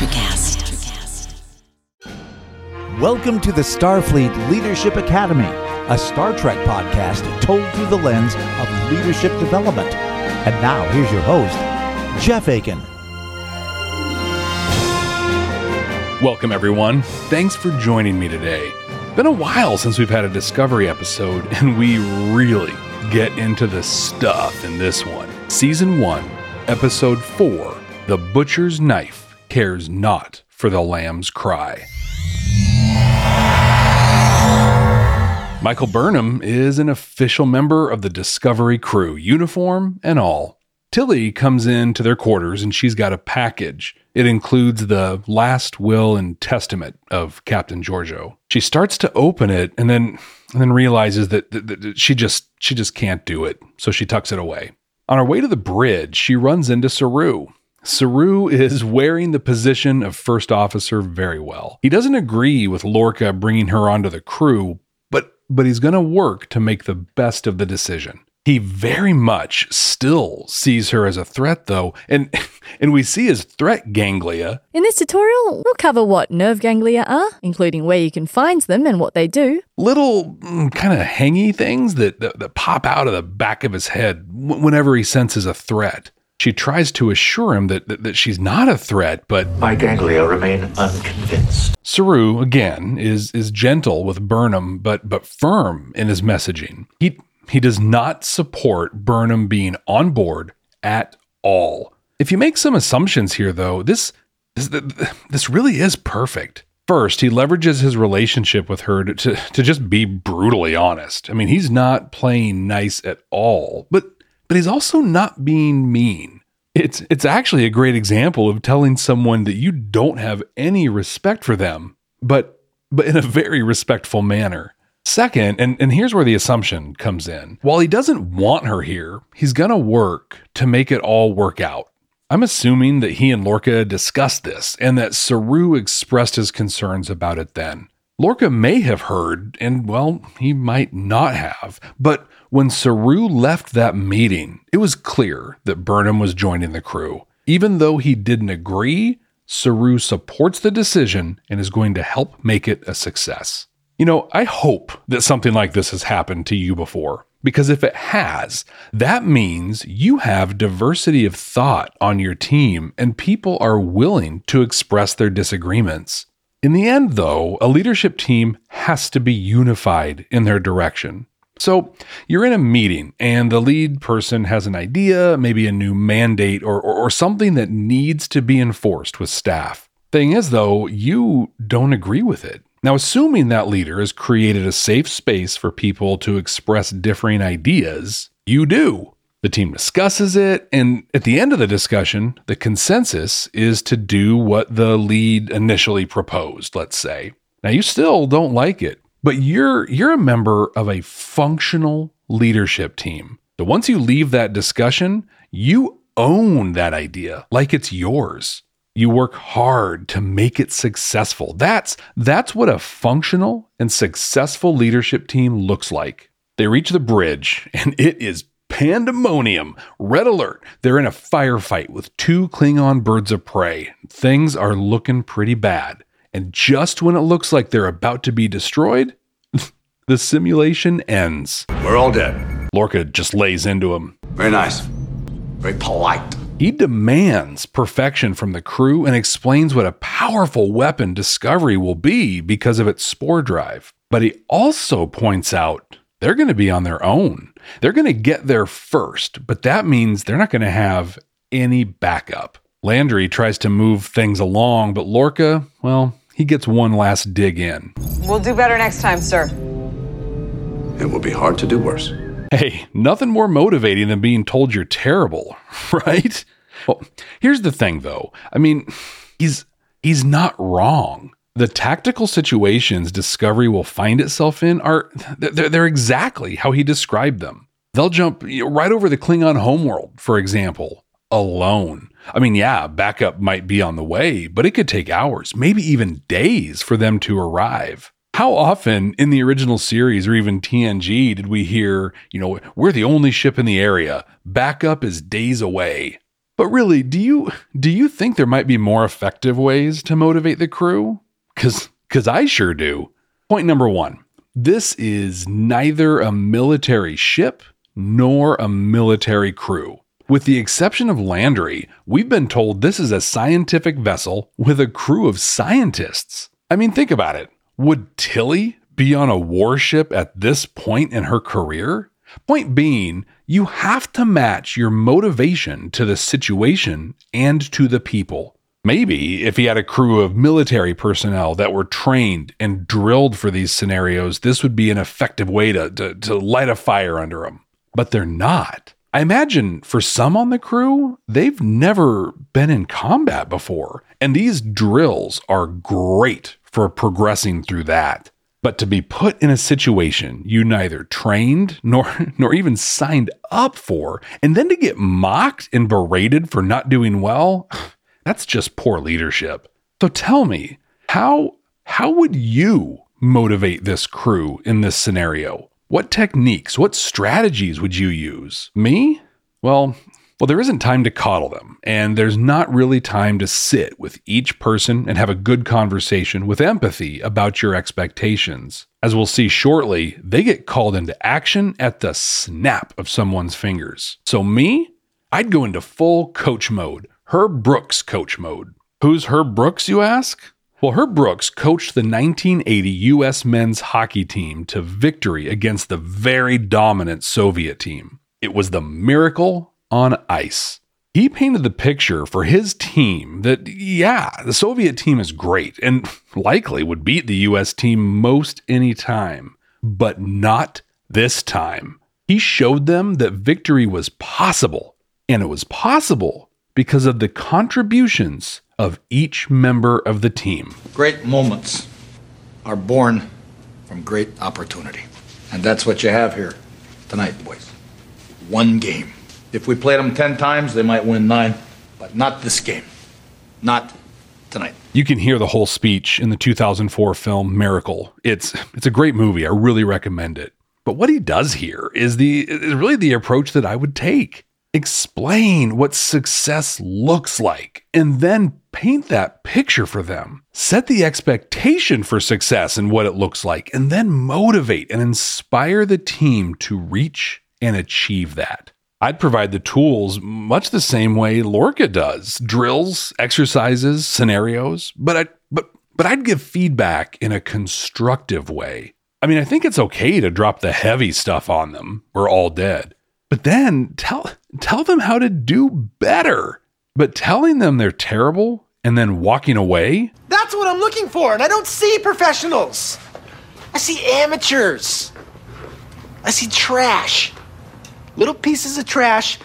ElectraCast. Welcome to the Starfleet Leadership Academy, a Star Trek podcast told through the lens of leadership development. And now, here's your host, Jeff Aiken. Welcome, everyone. Thanks for joining me today. Been a while since we've had a Discovery episode, and we really get into the stuff in this one. Season 1, Episode 4, The Butcher's Knife Cares Not for the Lamb's Cry. Michael Burnham is an official member of the Discovery crew, uniform and all. Tilly comes in to their quarters, and she's got a package. It includes the last will and testament of Captain Georgiou. She starts to open it and then realizes that she just can't do it, so she tucks it away. On her way to the bridge, she runs into Saru. Saru is wearing the position of first officer very well. He doesn't agree with Lorca bringing her onto the crew, but he's going to work to make the best of the decision. He very much still sees her as a threat, though, and we see his threat ganglia. In this tutorial, we'll cover what nerve ganglia are, including where you can find them and what they do. Little kind of hangy things that pop out of the back of his head whenever he senses a threat. She tries to assure him that she's not a threat, but my ganglia remain unconvinced. Saru, again, is gentle with Burnham, but firm in his messaging. He does not support Burnham being on board at all. If you make some assumptions here, though, this really is perfect. First, he leverages his relationship with her to just be brutally honest. I mean, he's not playing nice at all, but he's also not being mean. It's actually a great example of telling someone that you don't have any respect for them, but in a very respectful manner. Second, and here's where the assumption comes in. While he doesn't want her here, he's going to work to make it all work out. I'm assuming that he and Lorca discussed this and that Saru expressed his concerns about it then. Lorca may have heard, and well, he might not have, but when Saru left that meeting, it was clear that Burnham was joining the crew. Even though he didn't agree, Saru supports the decision and is going to help make it a success. You know, I hope that something like this has happened to you before, because if it has, that means you have diversity of thought on your team and people are willing to express their disagreements. In the end, though, a leadership team has to be unified in their direction. So you're in a meeting and the lead person has an idea, maybe a new mandate or something that needs to be enforced with staff. Thing is, though, you don't agree with it. Now, assuming that leader has created a safe space for people to express differing ideas, you do. The team discusses it, and at the end of the discussion, the consensus is to do what the lead initially proposed, let's say. Now, you still don't like it, but you're a member of a functional leadership team. So once you leave that discussion, you own that idea like it's yours. You work hard to make it successful. That's what a functional and successful leadership team looks like. They reach the bridge, and it is pandemonium. Red alert. They're in a firefight with two Klingon birds of prey. Things are looking pretty bad. And just when it looks like they're about to be destroyed, the simulation ends. We're all dead. Lorca just lays into him. Very nice. Very polite. He demands perfection from the crew and explains what a powerful weapon Discovery will be because of its spore drive. But he also points out they're going to be on their own. They're going to get there first, but that means they're not going to have any backup. Landry tries to move things along, but Lorca, well, he gets one last dig in. We'll do better next time, sir. It will be hard to do worse. Hey, nothing more motivating than being told you're terrible, right? Well, here's the thing, though. I mean, he's not wrong. The tactical situations Discovery will find itself in they're exactly how he described them. They'll jump right over the Klingon homeworld, for example, alone. I mean, yeah, backup might be on the way, but it could take hours, maybe even days for them to arrive. How often in the original series or even TNG did we hear, we're the only ship in the area, backup is days away? But really, do you think there might be more effective ways to motivate the crew? Because I sure do. Point number one, this is neither a military ship nor a military crew. With the exception of Landry, we've been told this is a scientific vessel with a crew of scientists. I mean, think about it. Would Tilly be on a warship at this point in her career? Point being, you have to match your motivation to the situation and to the people. Maybe if he had a crew of military personnel that were trained and drilled for these scenarios, this would be an effective way to light a fire under them. But they're not. I imagine for some on the crew, they've never been in combat before, and these drills are great for progressing through that. But to be put in a situation you neither trained nor even signed up for, and then to get mocked and berated for not doing well, that's just poor leadership. So tell me, how would you motivate this crew in this scenario? What techniques, what strategies would you use? Me? Well, there isn't time to coddle them, and there's not really time to sit with each person and have a good conversation with empathy about your expectations. As we'll see shortly, they get called into action at the snap of someone's fingers. So me? I'd go into full coach mode, Herb Brooks coach mode. Who's Herb Brooks, you ask? Well, Herb Brooks coached the 1980 U.S. men's hockey team to victory against the very dominant Soviet team. It was the miracle on ice. He painted the picture for his team that, yeah, the Soviet team is great and likely would beat the U.S. team most any time, but not this time. He showed them that victory was possible, and it was possible because of the contributions of each member of the team. Great moments are born from great opportunity. And that's what you have here tonight, boys. One game. If we played them 10 times, they might win 9, but not this game. Not tonight. You can hear the whole speech in the 2004 film Miracle. It's a great movie. I really recommend it. But what he does here is really the approach that I would take. Explain what success looks like, and then paint that picture for them. Set the expectation for success and what it looks like, and then motivate and inspire the team to reach and achieve that. I'd provide the tools much the same way Lorca does. Drills, exercises, scenarios, but I'd give feedback in a constructive way. I mean, I think it's okay to drop the heavy stuff on them. We're all dead. But then tell them how to do better. But telling them they're terrible and then walking away? That's what I'm looking for, and I don't see professionals. I see amateurs. I see trash. Little pieces of trash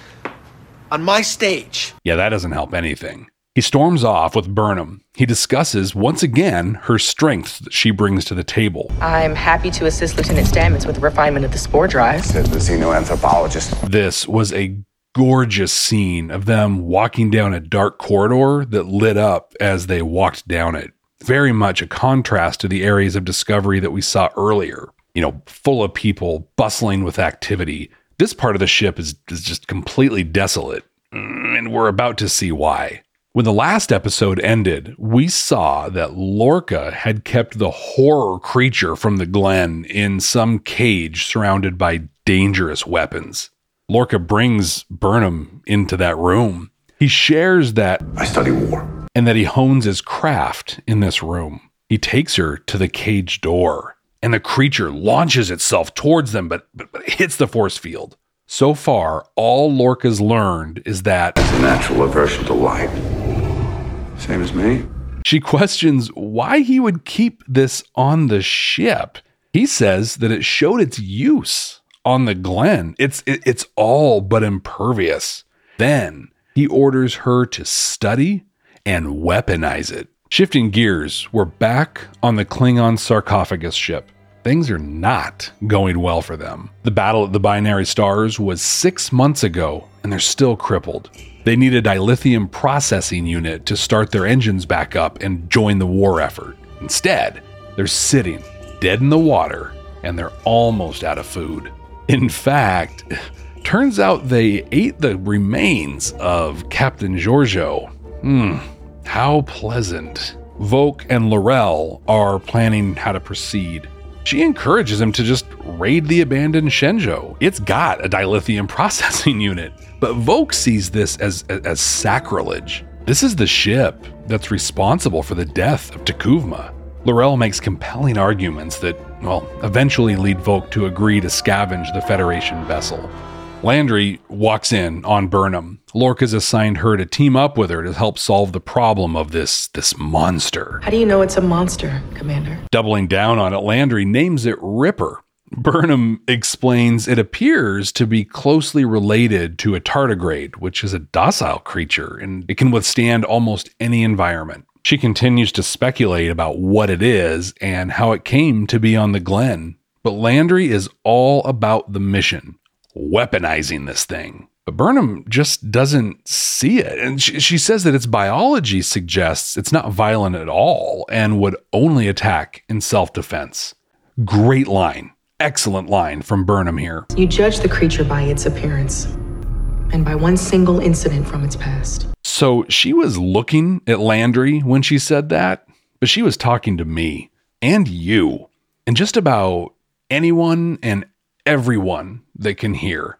on my stage. Yeah, that doesn't help anything. He storms off with Burnham. He discusses, once again, her strengths that she brings to the table. I'm happy to assist Lieutenant Stamets with the refinement of the spore drive, said the xenoanthropologist. This was a gorgeous scene of them walking down a dark corridor that lit up as they walked down it. Very much a contrast to the areas of Discovery that we saw earlier. You know, full of people, bustling with activity. This part of the ship is just completely desolate, and we're about to see why. When the last episode ended, we saw that Lorca had kept the horror creature from the Glen in some cage surrounded by dangerous weapons. Lorca brings Burnham into that room. He shares that I study war and that he hones his craft in this room. He takes her to the cage door, and the creature launches itself towards them, but hits the force field. So far, all Lorca's learned is that it's a natural aversion to light. Same as me. She questions why he would keep this on the ship. He says that it showed its use on the Glen. It's all but impervious. Then he orders her to study and weaponize it. Shifting gears, we're back on the Klingon sarcophagus ship. Things are not going well for them. The battle at the Binary Stars was 6 months ago, and they're still crippled. They need a dilithium processing unit to start their engines back up and join the war effort. Instead, they're sitting dead in the water, and they're almost out of food. In fact, Turns out they ate the remains of Captain Georgiou. How pleasant. Voq and L'Rell are planning how to proceed. She encourages him to just raid the abandoned Shenzhou. It's got a dilithium processing unit. But Voq sees this as sacrilege. This is the ship that's responsible for the death of T'Kuvma. L'Rell makes compelling arguments that, eventually lead Voq to agree to scavenge the Federation vessel. Landry walks in on Burnham. Lorca's assigned her to team up with her to help solve the problem of this monster. How do you know it's a monster, Commander? Doubling down on it, Landry names it Ripper. Burnham explains it appears to be closely related to a tardigrade, which is a docile creature, and it can withstand almost any environment. She continues to speculate about what it is and how it came to be on the Glen. But Landry is all about the mission, weaponizing this thing. But Burnham just doesn't see it. And she says that its biology suggests it's not violent at all and would only attack in self-defense. Great line. Excellent line from Burnham here. You judge the creature by its appearance and by one single incident from its past. So she was looking at Landry when she said that, but she was talking to me and you and just about anyone and everyone that can hear.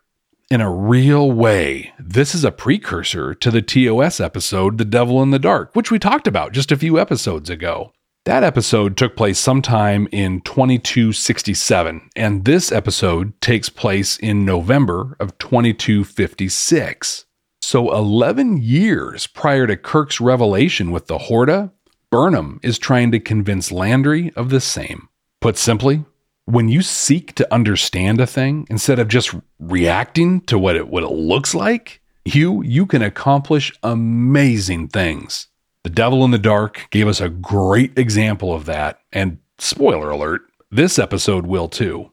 In a real way, this is a precursor to the TOS episode, The Devil in the Dark, which we talked about just a few episodes ago. That episode took place sometime in 2267, and this episode takes place in November of 2256. So 11 years prior to Kirk's revelation with the Horta, Burnham is trying to convince Landry of the same. Put simply, when you seek to understand a thing, instead of just reacting to what it looks like, you can accomplish amazing things. The Devil in the Dark gave us a great example of that, and spoiler alert, this episode will too.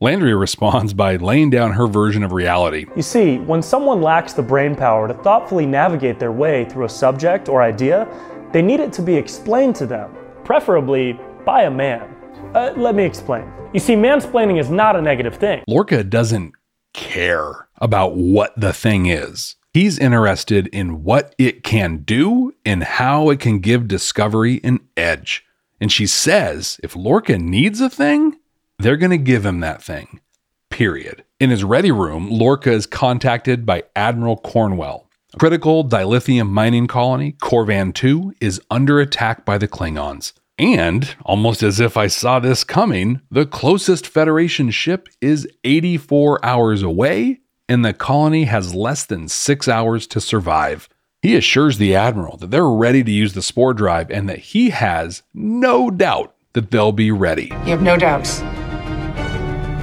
Landry responds by laying down her version of reality. You see, when someone lacks the brainpower to thoughtfully navigate their way through a subject or idea, they need it to be explained to them, preferably by a man. Let me explain. You see, mansplaining is not a negative thing. Lorca doesn't care about what the thing is. He's interested in what it can do and how it can give Discovery an edge. And she says if Lorca needs a thing, they're going to give him that thing, period. In his ready room, Lorca is contacted by Admiral Cornwell. A critical dilithium mining colony, Corvan 2, is under attack by the Klingons. And, almost as if I saw this coming, the closest Federation ship is 84 hours away, and the colony has less than 6 hours to survive. He assures the Admiral that they're ready to use the spore drive and that he has no doubt that they'll be ready. You have no doubts?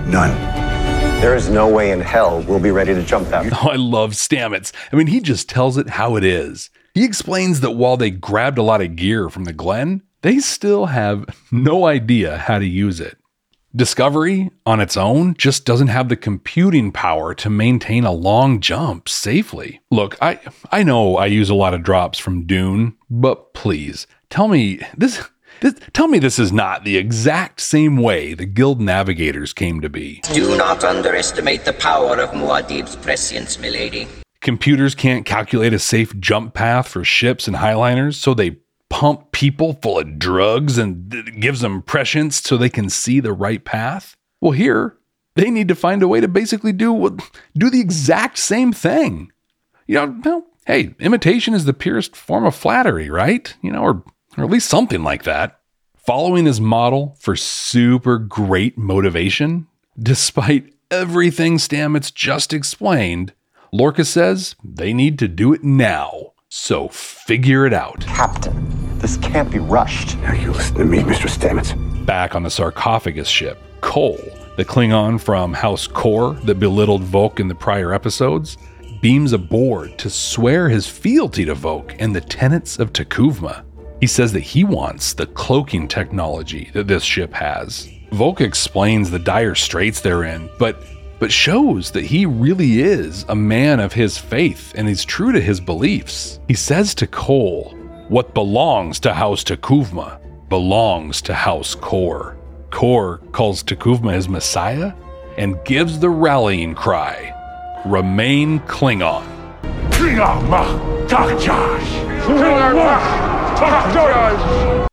None. There is no way in hell we'll be ready to jump that. Oh, I love Stamets. He just tells it how it is. He explains that while they grabbed a lot of gear from the Glen, they still have no idea how to use it. Discovery, on its own, just doesn't have the computing power to maintain a long jump safely. Look, I know I use a lot of drops from Dune, but please, tell me this is not the exact same way the Guild Navigators came to be. Do not underestimate the power of Muad'Dib's prescience, milady. Computers can't calculate a safe jump path for ships and highliners, so they pump people full of drugs and gives them prescience so they can see the right path? Well, here, they need to find a way to basically do the exact same thing. Imitation is the purest form of flattery, right? Or at least something like that. Following his model for super great motivation, despite everything Stamets just explained, Lorca says they need to do it now. So figure it out. Captain, this can't be rushed. Now you listen to me, Mr. Stamets. Back on the sarcophagus ship, Kol, the Klingon from House Kol that belittled Voq in the prior episodes, beams aboard to swear his fealty to Voq and the tenets of T'Kuvma. He says that he wants the cloaking technology that this ship has. Voq explains the dire straits they're in, but shows that he really is a man of his faith and is true to his beliefs. He says to Kol, what belongs to House Takuvma belongs to House Kor. Kor calls T'Kuvma his messiah and gives the rallying cry, Remain Klingon.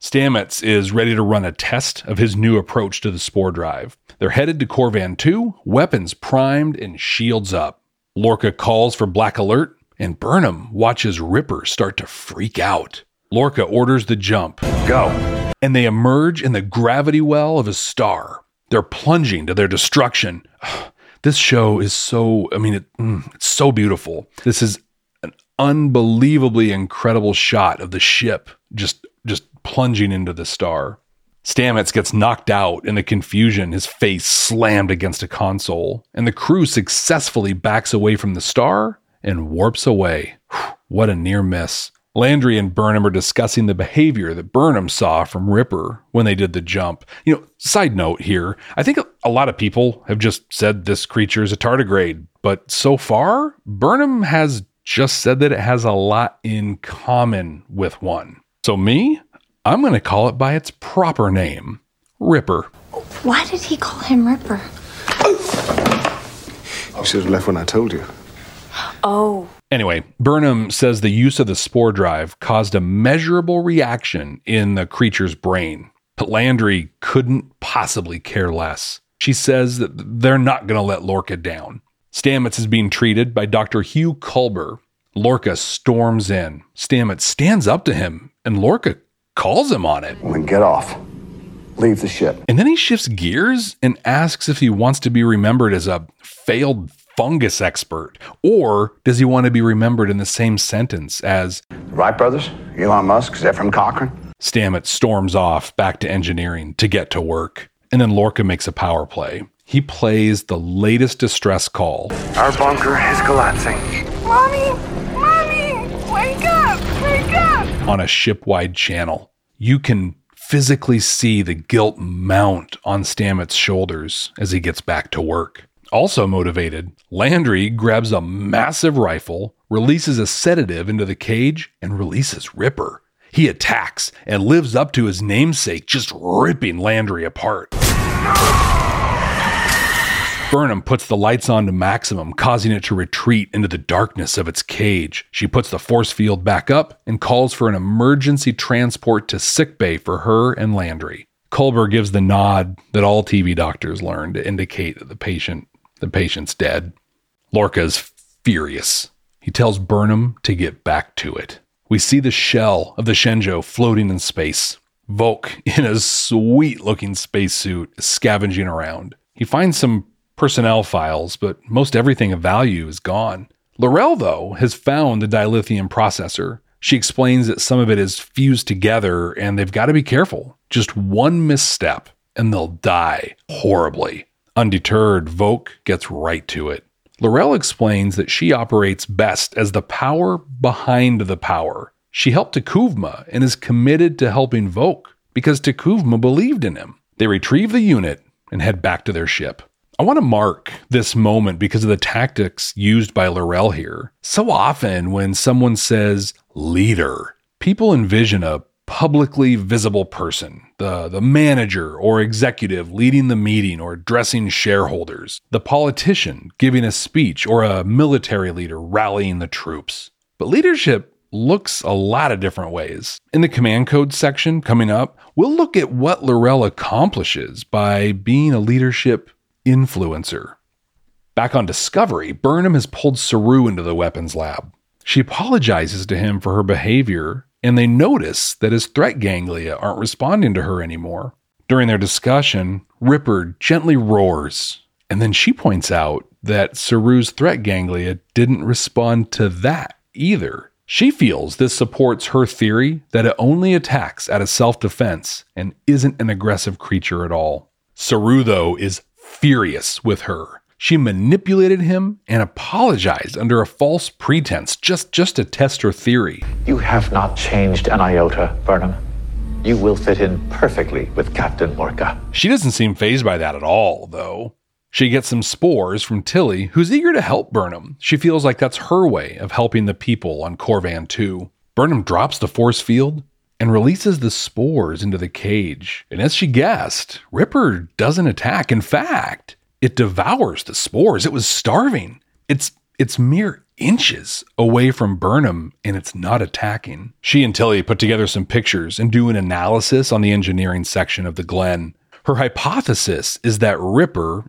Stamets is ready to run a test of his new approach to the spore drive. They're headed to Corvan 2, weapons primed and shields up. Lorca calls for black alert, and Burnham watches Ripper start to freak out. Lorca orders the jump. Go. And they emerge in the gravity well of a star. They're plunging to their destruction. This show is so, it's so beautiful. This is an unbelievably incredible shot of the ship just plunging into the star. Stamets gets knocked out in the confusion, his face slammed against a console, and the crew successfully backs away from the star and warps away. What a near miss. Landry and Burnham are discussing the behavior that Burnham saw from Ripper when they did the jump. Side note here, I think a lot of people have just said this creature is a tardigrade, but so far, Burnham has just said that it has a lot in common with one. So me, I'm going to call it by its proper name, Ripper. Why did he call him Ripper? You should have left when I told you. Oh. Anyway, Burnham says the use of the spore drive caused a measurable reaction in the creature's brain, but Landry couldn't possibly care less. She says that they're not going to let Lorca down. Stamets is being treated by Dr. Hugh Culber. Lorca storms in. Stamets stands up to him, and Lorca calls him on it. Well, then get off. Leave the ship. And then he shifts gears and asks if he wants to be remembered as a failed fungus expert, or does he want to be remembered in the same sentence as Wright brothers, Elon Musk, Zefram Cochrane? Stamets storms off back to engineering to get to work, and then Lorca makes a power play. He plays the latest distress call. Our bunker is collapsing. Mommy! Mommy! Wake up! Wake up! On a ship-wide channel. You can physically see the guilt mount on Stamets' shoulders as he gets back to work. Also motivated, Landry grabs a massive rifle, releases a sedative into the cage, and releases Ripper. He attacks and lives up to his namesake, just ripping Landry apart. Burnham puts the lights on to maximum, causing it to retreat into the darkness of its cage. She puts the force field back up and calls for an emergency transport to sickbay for her and Landry. Culber gives the nod that all TV doctors learn to indicate that the patient's dead. Lorca is furious. He tells Burnham to get back to it. We see the shell of the Shenzhou floating in space. Voq, in a sweet-looking spacesuit, is scavenging around. He finds some personnel files, but most everything of value is gone. L'Rell, though, has found the dilithium processor. She explains that some of it is fused together, and they've got to be careful. Just one misstep, and they'll die horribly. Undeterred, Voq gets right to it. L'Rell explains that she operates best as the power behind the power. She helped T'Kuvma and is committed to helping Voq because T'Kuvma believed in him. They retrieve the unit and head back to their ship. I want to mark this moment because of the tactics used by L'Rell here. So often when someone says leader, people envision a publicly visible person, the manager or executive leading the meeting or addressing shareholders, the politician giving a speech, or a military leader rallying the troops. But leadership looks a lot of different ways. In the command code section coming up, we'll look at what L'Rell accomplishes by being a leadership influencer. Back on Discovery, Burnham has pulled Saru into the weapons lab. She apologizes to him for her behavior, and they notice that his threat ganglia aren't responding to her anymore. During their discussion, Ripper gently roars, and then she points out that Saru's threat ganglia didn't respond to that either. She feels this supports her theory that it only attacks out of self-defense and isn't an aggressive creature at all. Saru, though, is furious with her. She manipulated him and apologized under a false pretense just to test her theory. You have not changed an iota, Burnham. You will fit in perfectly with Captain Lorca. She doesn't seem fazed by that at all, though. She gets some spores from Tilly, who's eager to help Burnham. She feels like that's her way of helping the people on Corvan 2. Burnham drops the force field and releases the spores into the cage. And as she guessed, Ripper doesn't attack. In fact, it devours the spores. It was starving. It's mere inches away from Burnham, and it's not attacking. She and Tilly put together some pictures and do an analysis on the engineering section of the Glen. Her hypothesis is that Ripper,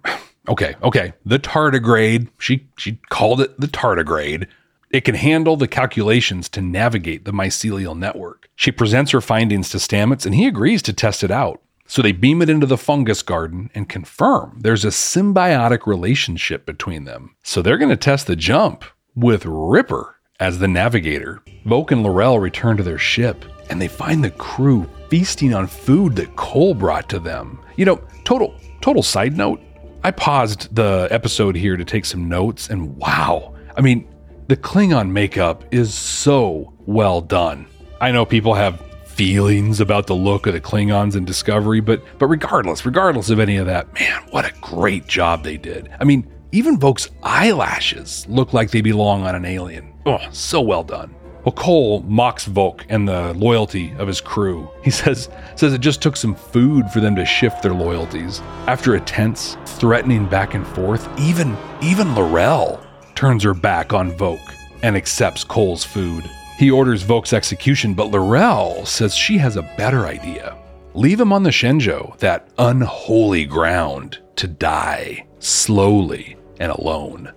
the tardigrade, she called it the tardigrade, it can handle the calculations to navigate the mycelial network. She presents her findings to Stamets, and he agrees to test it out. So they beam it into the fungus garden and confirm there's a symbiotic relationship between them. So they're going to test the jump with Ripper as the navigator. Voq and L'Rell return to their ship, and they find the crew feasting on food that Kol brought to them. You know, total side note, I paused the episode here to take some notes, and wow. I mean, the Klingon makeup is so well done. I know people have feelings about the look of the Klingons in Discovery, but regardless of any of that, man, what a great job they did. I mean, even Voq's eyelashes look like they belong on an alien. Oh, so well done. Well, Kol mocks Voq and the loyalty of his crew. He says it just took some food for them to shift their loyalties. After a tense, threatening back and forth, even L'Rell turns her back on Voq and accepts Kol's food. He orders Voq's execution, but L'Rell says she has a better idea. Leave him on the Shenzhou, that unholy ground, to die slowly and alone.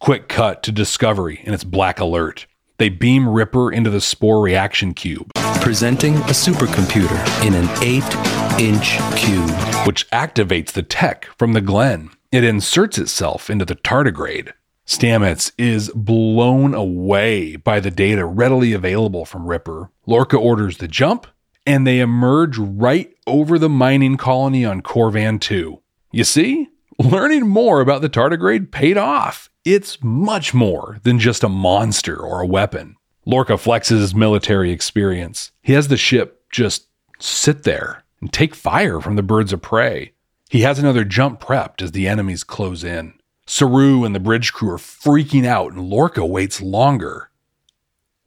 Quick cut to Discovery and its black alert. They beam Ripper into the spore reaction cube, presenting a supercomputer in an 8-inch cube, which activates the tech from the Glen. It inserts itself into the tardigrade. Stamets is blown away by the data readily available from Ripper. Lorca orders the jump, and they emerge right over the mining colony on Corvan 2. You see, learning more about the tardigrade paid off. It's much more than just a monster or a weapon. Lorca flexes his military experience. He has the ship just sit there and take fire from the birds of prey. He has another jump prepped as the enemies close in. Saru and the bridge crew are freaking out, and Lorca waits longer,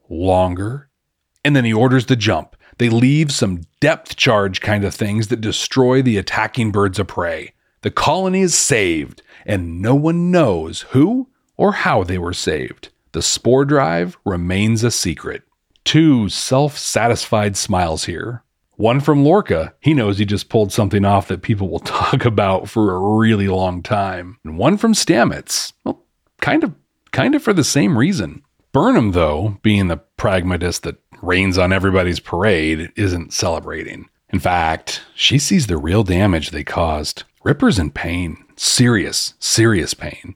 and then he orders the jump. They leave some depth charge kind of things that destroy the attacking birds of prey. The colony is saved, and no one knows who or how they were saved. The spore drive remains a secret. Two self-satisfied smiles here. One from Lorca, he knows he just pulled something off that people will talk about for a really long time. And one from Stamets, well, kind of for the same reason. Burnham, though, being the pragmatist that rains on everybody's parade, isn't celebrating. In fact, she sees the real damage they caused. Ripper's in pain, serious pain.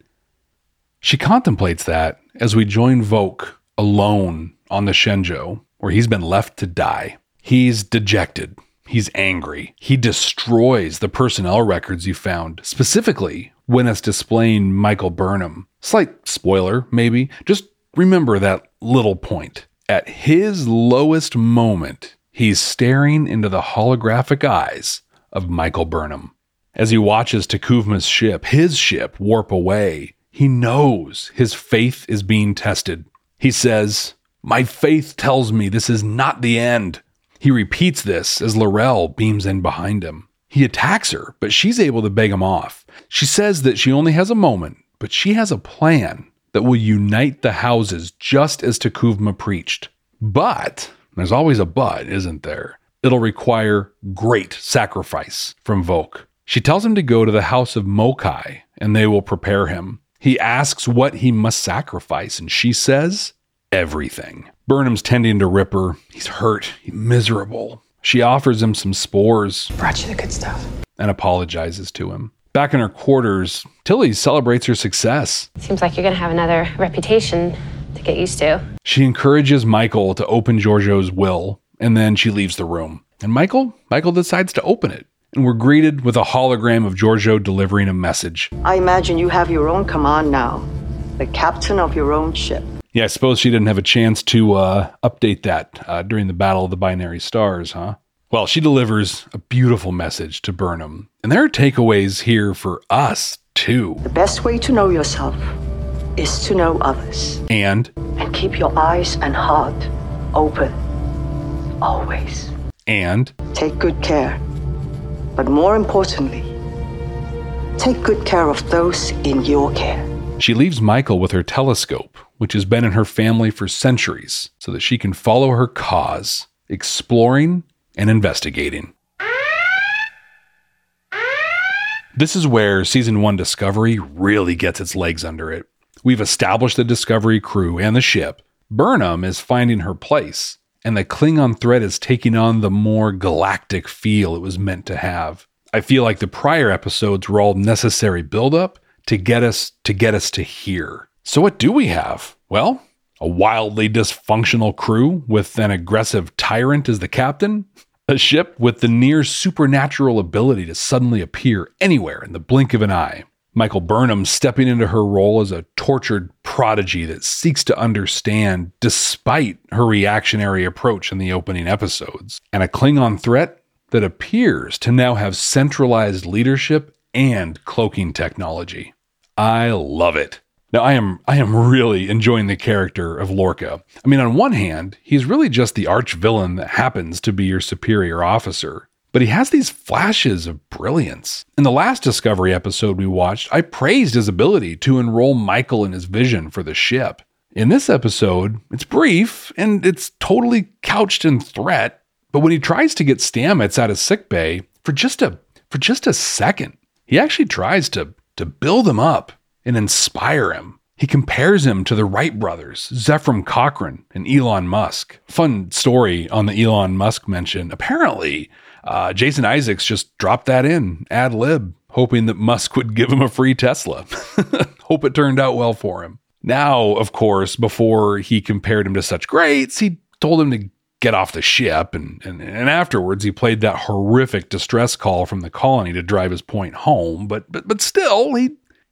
She contemplates that as we join Voq alone on the Shenzhou, where he's been left to die. He's dejected. He's angry. He destroys the personnel records you found, specifically when it's displaying Michael Burnham. Slight spoiler, maybe. Just remember that little point. At his lowest moment, he's staring into the holographic eyes of Michael Burnham. As he watches Takuvma's ship, his ship, warp away, he knows his faith is being tested. He says, "My faith tells me this is not the end." He repeats this as L'Rell beams in behind him. He attacks her, but she's able to beg him off. She says that she only has a moment, but she has a plan that will unite the houses just as T'Kuvma preached. But, there's always a but, isn't there? It'll require great sacrifice from Voq. She tells him to go to the House of Mo'Kai, and they will prepare him. He asks what he must sacrifice, and she says, everything. Burnham's tending to Ripper. He's hurt. He's miserable. She offers him some spores. Brought you the good stuff. And apologizes to him. Back in her quarters, Tilly celebrates her success. Seems like you're going to have another reputation to get used to. She encourages Michael to open Georgiou's will, and then she leaves the room. And Michael decides to open it. And we're greeted with a hologram of Georgiou delivering a message. I imagine you have your own command now. The captain of your own ship. Yeah, I suppose she didn't have a chance to update that during the Battle of the Binary Stars, huh? Well, she delivers a beautiful message to Burnham. And there are takeaways here for us, too. The best way to know yourself is to know others. And keep your eyes and heart open. Always. And take good care. But more importantly, take good care of those in your care. She leaves Michael with her telescope, which has been in her family for centuries, so that she can follow her cause, exploring and investigating. This is where Season 1 Discovery really gets its legs under it. We've established the Discovery crew and the ship. Burnham is finding her place, and the Klingon threat is taking on the more galactic feel it was meant to have. I feel like the prior episodes were all necessary buildup to get us to here. So what do we have? Well, a wildly dysfunctional crew with an aggressive tyrant as the captain. A ship with the near supernatural ability to suddenly appear anywhere in the blink of an eye. Michael Burnham stepping into her role as a tortured prodigy that seeks to understand despite her reactionary approach in the opening episodes. And a Klingon threat that appears to now have centralized leadership and cloaking technology. I love it. Now, I am really enjoying the character of Lorca. I mean, on one hand, he's really just the arch villain that happens to be your superior officer, but he has these flashes of brilliance. In the last Discovery episode we watched, I praised his ability to enroll Michael in his vision for the ship. In this episode, it's brief and it's totally couched in threat, but when he tries to get Stamets out of sickbay for just a second, he actually tries to build him up and inspire him. He compares him to the Wright brothers, Zefram Cochrane and Elon Musk. Fun story on the Elon Musk mention. Apparently, Jason Isaacs just dropped that in, ad lib, hoping that Musk would give him a free Tesla. Hope it turned out well for him. Now, of course, before he compared him to such greats, he told him to get off the ship, and afterwards he played that horrific distress call from the colony to drive his point home, but still,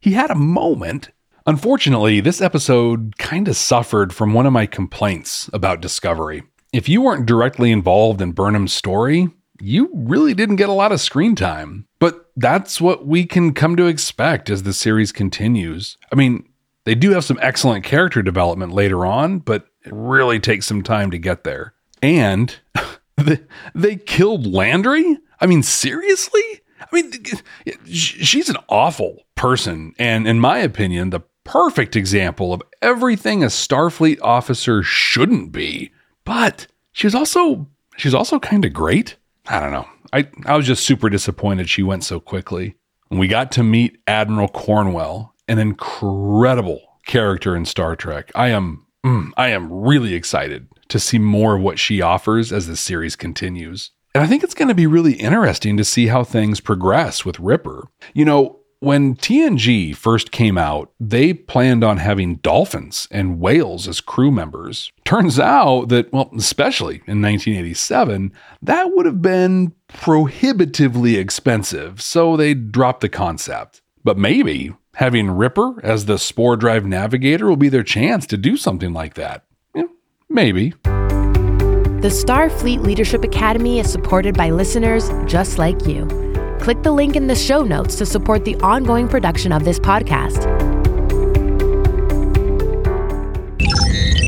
he had a moment. Unfortunately, this episode kind of suffered from one of my complaints about Discovery. If you weren't directly involved in Burnham's story, you really didn't get a lot of screen time. But that's what we can come to expect as the series continues. I mean, they do have some excellent character development later on, but it really takes some time to get there. And they killed Landry? I mean, seriously? I mean, she's an awful person, and in my opinion, the perfect example of everything a Starfleet officer shouldn't be. But she's also kind of great. I don't know. I was just super disappointed she went so quickly. We got to meet Admiral Cornwell, an incredible character in Star Trek. I am really excited to see more of what she offers as the series continues. And I think it's going to be really interesting to see how things progress with Ripper. You know, when TNG first came out, they planned on having dolphins and whales as crew members. Turns out that, well, especially in 1987, that would have been prohibitively expensive, so they dropped the concept. But maybe having Ripper as the Spore Drive navigator will be their chance to do something like that. Yeah, maybe. The Starfleet Leadership Academy is supported by listeners just like you. Click the link in the show notes to support the ongoing production of this podcast.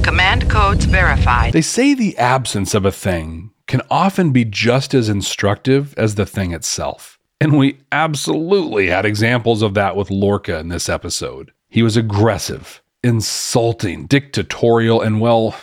Command codes verified. They say the absence of a thing can often be just as instructive as the thing itself. And we absolutely had examples of that with Lorca in this episode. He was aggressive, insulting, dictatorial, and well...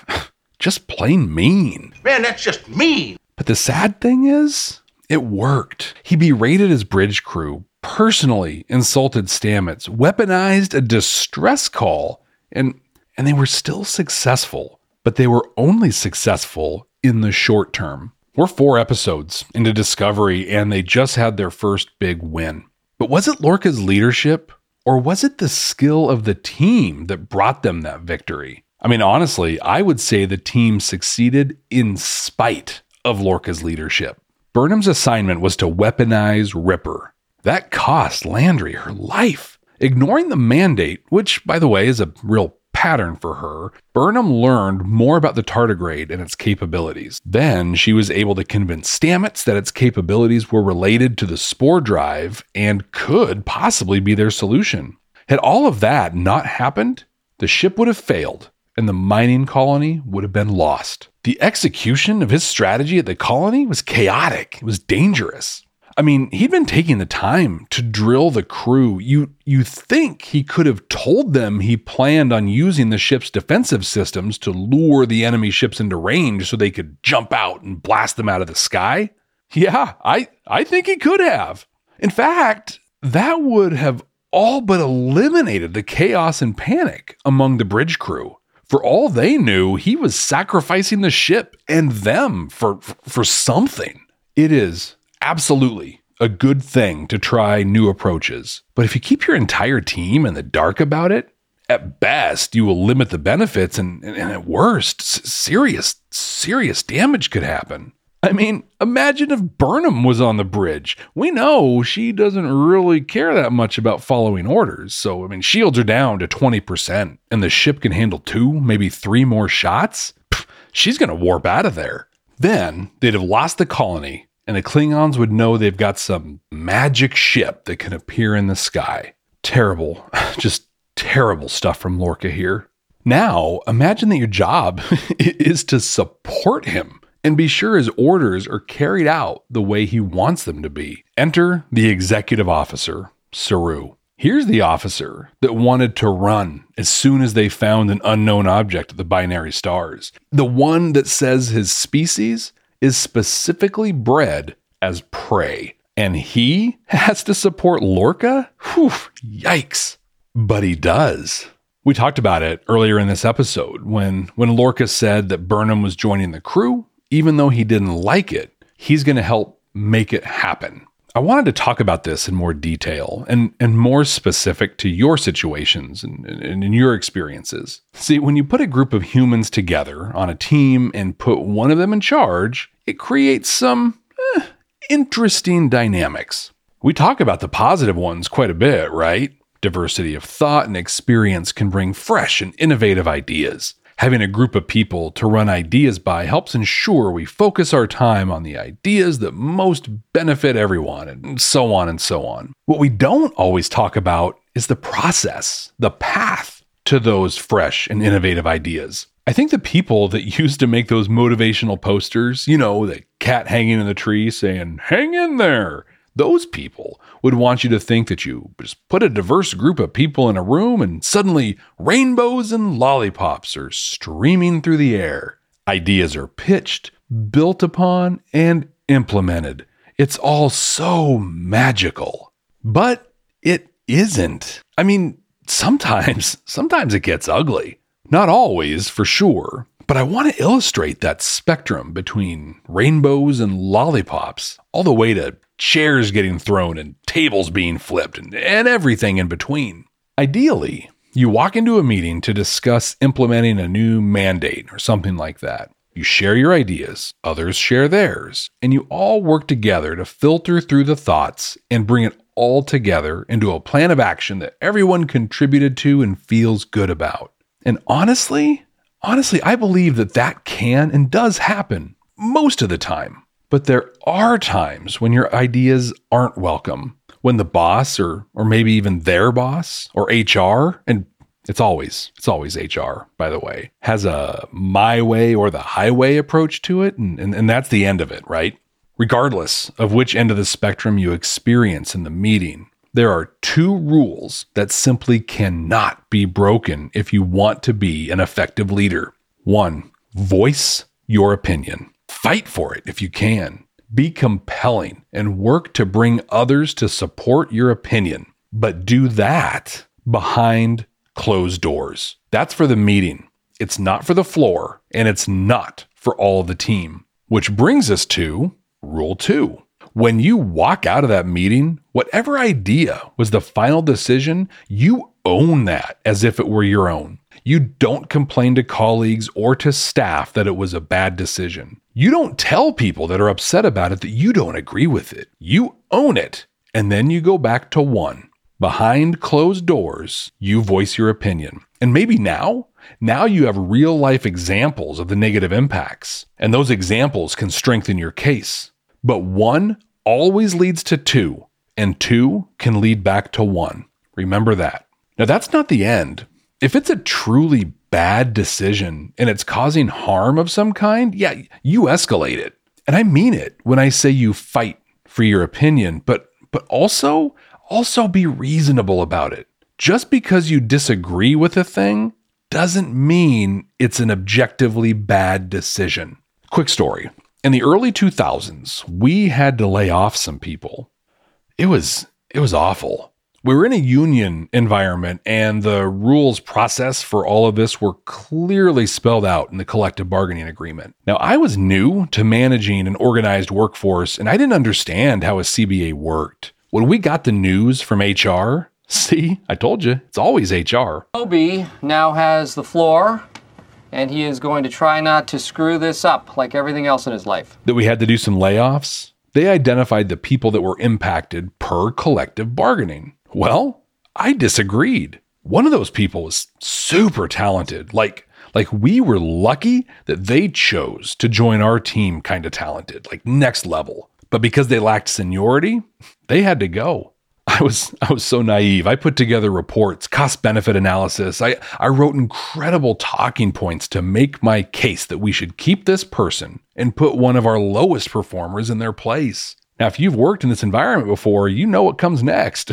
just plain mean. Man, that's just mean. But the sad thing is, it worked. He berated his bridge crew, personally insulted Stamets, weaponized a distress call, and they were still successful. But they were only successful in the short term. We're 4 episodes into Discovery, and they just had their first big win. But was it Lorca's leadership, or was it the skill of the team that brought them that victory? I mean, honestly, I would say the team succeeded in spite of Lorca's leadership. Burnham's assignment was to weaponize Ripper. That cost Landry her life. Ignoring the mandate, which, by the way, is a real pattern for her, Burnham learned more about the tardigrade and its capabilities. Then she was able to convince Stamets that its capabilities were related to the spore drive and could possibly be their solution. Had all of that not happened, the ship would have failed, and the mining colony would have been lost. The execution of his strategy at the colony was chaotic. It was dangerous. I mean, he'd been taking the time to drill the crew. You think he could have told them he planned on using the ship's defensive systems to lure the enemy ships into range so they could jump out and blast them out of the sky? Yeah, I think he could have. In fact, that would have all but eliminated the chaos and panic among the bridge crew. For all they knew, he was sacrificing the ship and them for something. It is absolutely a good thing to try new approaches. But if you keep your entire team in the dark about it, at best, you will limit the benefits and at worst, serious damage could happen. I mean, imagine if Burnham was on the bridge. We know she doesn't really care that much about following orders. So, I mean, shields are down to 20% and the ship can handle 2, maybe 3 more shots. Pfft, she's going to warp out of there. Then they'd have lost the colony. And the Klingons would know they've got some magic ship that can appear in the sky. Terrible, just terrible stuff from Lorca here. Now, imagine that your job is to support him and be sure his orders are carried out the way he wants them to be. Enter the executive officer, Saru. Here's the officer that wanted to run as soon as they found an unknown object at the binary stars. The one that says his species is specifically bred as prey, and he has to support Lorca? Whew, yikes. But he does. We talked about it earlier in this episode when Lorca said that Burnham was joining the crew, even though he didn't like it, he's going to help make it happen. I wanted to talk about this in more detail and more specific to your situations and your experiences. See, when you put a group of humans together on a team and put one of them in charge, it creates some interesting dynamics. We talk about the positive ones quite a bit, right? Diversity of thought and experience can bring fresh and innovative ideas. Having a group of people to run ideas by helps ensure we focus our time on the ideas that most benefit everyone, and so on and so on. What we don't always talk about is the process, the path to those fresh and innovative ideas. I think the people that used to make those motivational posters, you know, the cat hanging in the tree saying, hang in there. Those people would want you to think that you just put a diverse group of people in a room and suddenly rainbows and lollipops are streaming through the air. Ideas are pitched, built upon, and implemented. It's all so magical. But it isn't. I mean, sometimes it gets ugly. Not always, for sure. But I want to illustrate that spectrum between rainbows and lollipops all the way to chairs getting thrown and tables being flipped and everything in between. Ideally, you walk into a meeting to discuss implementing a new mandate or something like that. You share your ideas, others share theirs, and you all work together to filter through the thoughts and bring it all together into a plan of action that everyone contributed to and feels good about. And honestly, I believe that can and does happen most of the time. But there are times when your ideas aren't welcome, when the boss or maybe even their boss or HR, and it's always HR, by the way, has a my way or the highway approach to it. And that's the end of it, right? Regardless of which end of the spectrum you experience in the meeting, there are 2 rules that simply cannot be broken if you want to be an effective leader. 1, voice your opinion. Fight for it if you can. Be compelling and work to bring others to support your opinion. But do that behind closed doors. That's for the meeting. It's not for the floor, and it's not for all of the team. Which brings us to rule 2. When you walk out of that meeting, whatever idea was the final decision, you own that as if it were your own. You don't complain to colleagues or to staff that it was a bad decision. You don't tell people that are upset about it that you don't agree with it. You own it. And then you go back to 1. Behind closed doors, you voice your opinion. And maybe now you have real life examples of the negative impacts. And those examples can strengthen your case. But 1 always leads to 2. And 2 can lead back to 1. Remember that. Now that's not the end. If it's a truly bad decision and it's causing harm of some kind, yeah, you escalate it. And I mean it when I say you fight for your opinion, but also be reasonable about it. Just because you disagree with a thing doesn't mean it's an objectively bad decision. Quick story. In the early 2000s, we had to lay off some people. It was awful. We were in a union environment, and the rules process for all of this were clearly spelled out in the collective bargaining agreement. Now, I was new to managing an organized workforce, and I didn't understand how a CBA worked. When we got the news from HR, see, I told you, it's always HR. Toby now has the floor, and he is going to try not to screw this up like everything else in his life. That we had to do some layoffs. They identified the people that were impacted per collective bargaining. Well, I disagreed. One of those people was super talented. Like we were lucky that they chose to join our team, kind of talented, like next level. But because they lacked seniority, they had to go. I was so naive. I put together reports, cost-benefit analysis. I wrote incredible talking points to make my case that we should keep this person and put one of our lowest performers in their place. Now, if you've worked in this environment before, you know what comes next.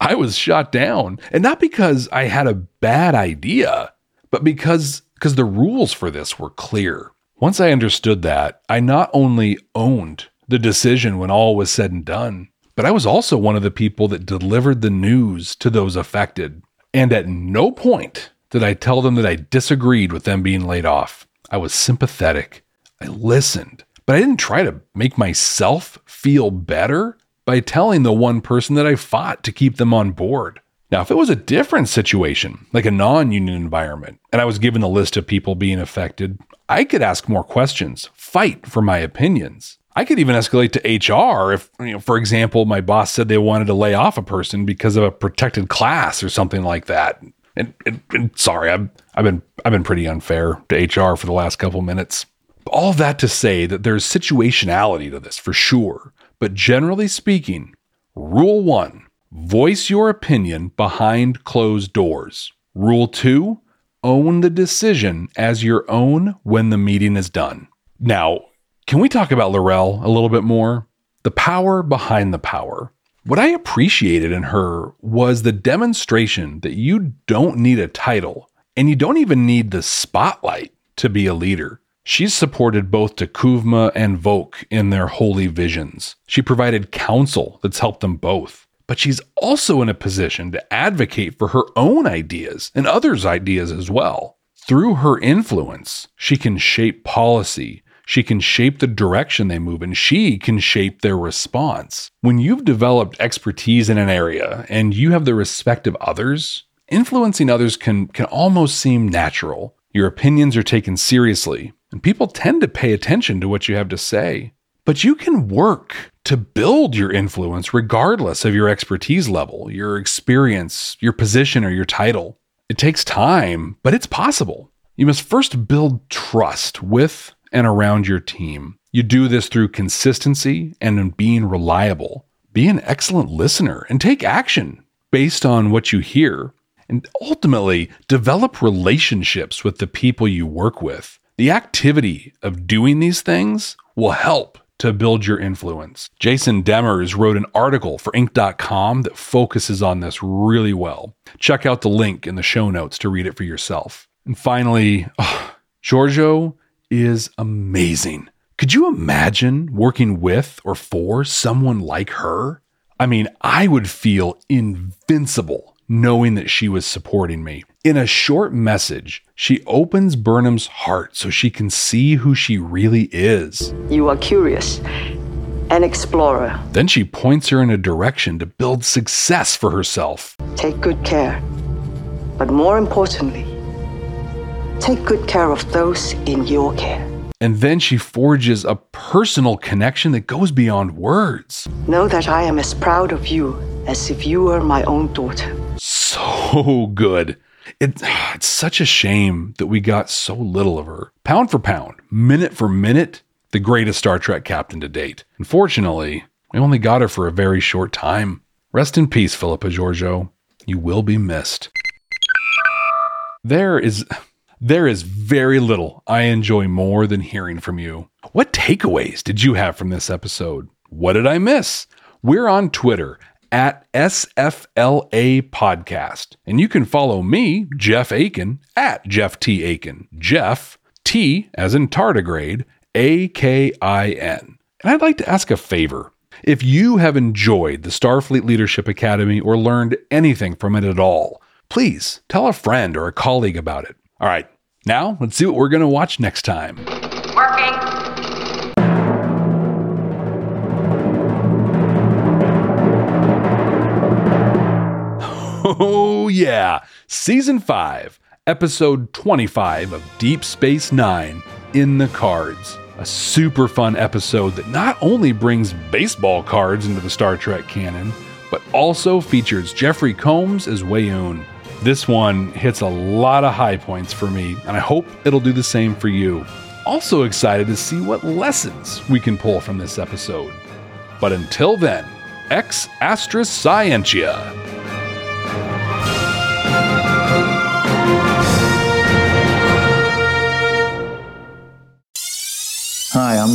I was shot down, and not because I had a bad idea, but because the rules for this were clear. Once I understood that, I not only owned the decision when all was said and done, but I was also one of the people that delivered the news to those affected. And at no point did I tell them that I disagreed with them being laid off. I was sympathetic. I listened. But I didn't try to make myself feel better by telling the one person that I fought to keep them on board. Now, if it was a different situation, like a non-union environment, and I was given the list of people being affected, I could ask more questions, fight for my opinions. I could even escalate to HR if, for example, my boss said they wanted to lay off a person because of a protected class or something like that. And sorry, I've been pretty unfair to HR for the last couple minutes. All that to say that there's situationality to this for sure. But generally speaking, rule 1, voice your opinion behind closed doors. Rule 2, own the decision as your own when the meeting is done. Now, can we talk about L'Rell a little bit more? The power behind the power. What I appreciated in her was the demonstration that you don't need a title and you don't even need the spotlight to be a leader. She's supported both T'Kuvma and Voq in their holy visions. She provided counsel that's helped them both. But she's also in a position to advocate for her own ideas and others' ideas as well. Through her influence, she can shape policy. She can shape the direction they move, and she can shape their response. When you've developed expertise in an area and you have the respect of others, influencing others can almost seem natural. Your opinions are taken seriously, and people tend to pay attention to what you have to say. But you can work to build your influence regardless of your expertise level, your experience, your position, or your title. It takes time, but it's possible. You must first build trust with and around your team. You do this through consistency and in being reliable. Be an excellent listener and take action based on what you hear. And ultimately, develop relationships with the people you work with. The activity of doing these things will help to build your influence. Jason Demers wrote an article for Inc.com that focuses on this really well. Check out the link in the show notes to read it for yourself. And finally, Georgiou is amazing. Could you imagine working with or for someone like her? I mean, I would feel invincible knowing that she was supporting me. In a short message, she opens Burnham's heart so she can see who she really is. You are curious, an explorer. Then she points her in a direction to build success for herself. Take good care, but more importantly, take good care of those in your care. And then she forges a personal connection that goes beyond words. Know that I am as proud of you as if you were my own daughter. So good. It's such a shame that we got so little of her. Pound for pound, minute for minute, the greatest Star Trek captain to date. Unfortunately, we only got her for a very short time. Rest in peace, Philippa Georgiou. You will be missed. There is very little I enjoy more than hearing from you. What takeaways did you have from this episode? What did I miss? We're on Twitter at SFLA Podcast. And you can follow me, Jeff Aiken, at Jeff T. Aiken. Jeff, T as in tardigrade, A-K-I-N. And I'd like to ask a favor. If you have enjoyed the Starfleet Leadership Academy or learned anything from it at all, please tell a friend or a colleague about it. All right, now let's see what we're going to watch next time. Working. Oh yeah, Season 5, Episode 25 of Deep Space Nine, in the cards. A super fun episode that not only brings baseball cards into the Star Trek canon, but also features Jeffrey Combs as Wayoon. This one hits a lot of high points for me, and I hope it'll do the same for you. Also excited to see what lessons we can pull from this episode. But until then, Ex Astra Scientia. Hi, I'm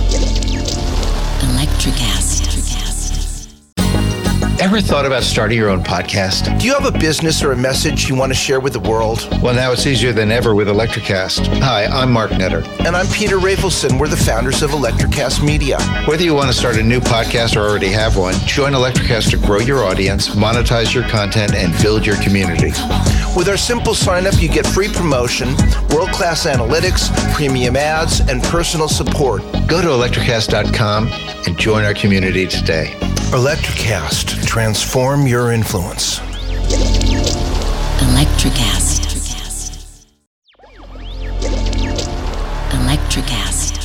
Ever thought about starting your own podcast? Do you have a business or a message you want to share with the world? Well, now it's easier than ever with ElectraCast. Hi, I'm Mark Netter. And I'm Peter Rafelson. We're the founders of ElectraCast Media. Whether you want to start a new podcast or already have one, join ElectraCast to grow your audience, monetize your content, and build your community. With our simple sign-up, you get free promotion, world-class analytics, premium ads, and personal support. Go to electracast.com and join our community today. ElectraCast. Transform your influence. ElectraCast. ElectraCast.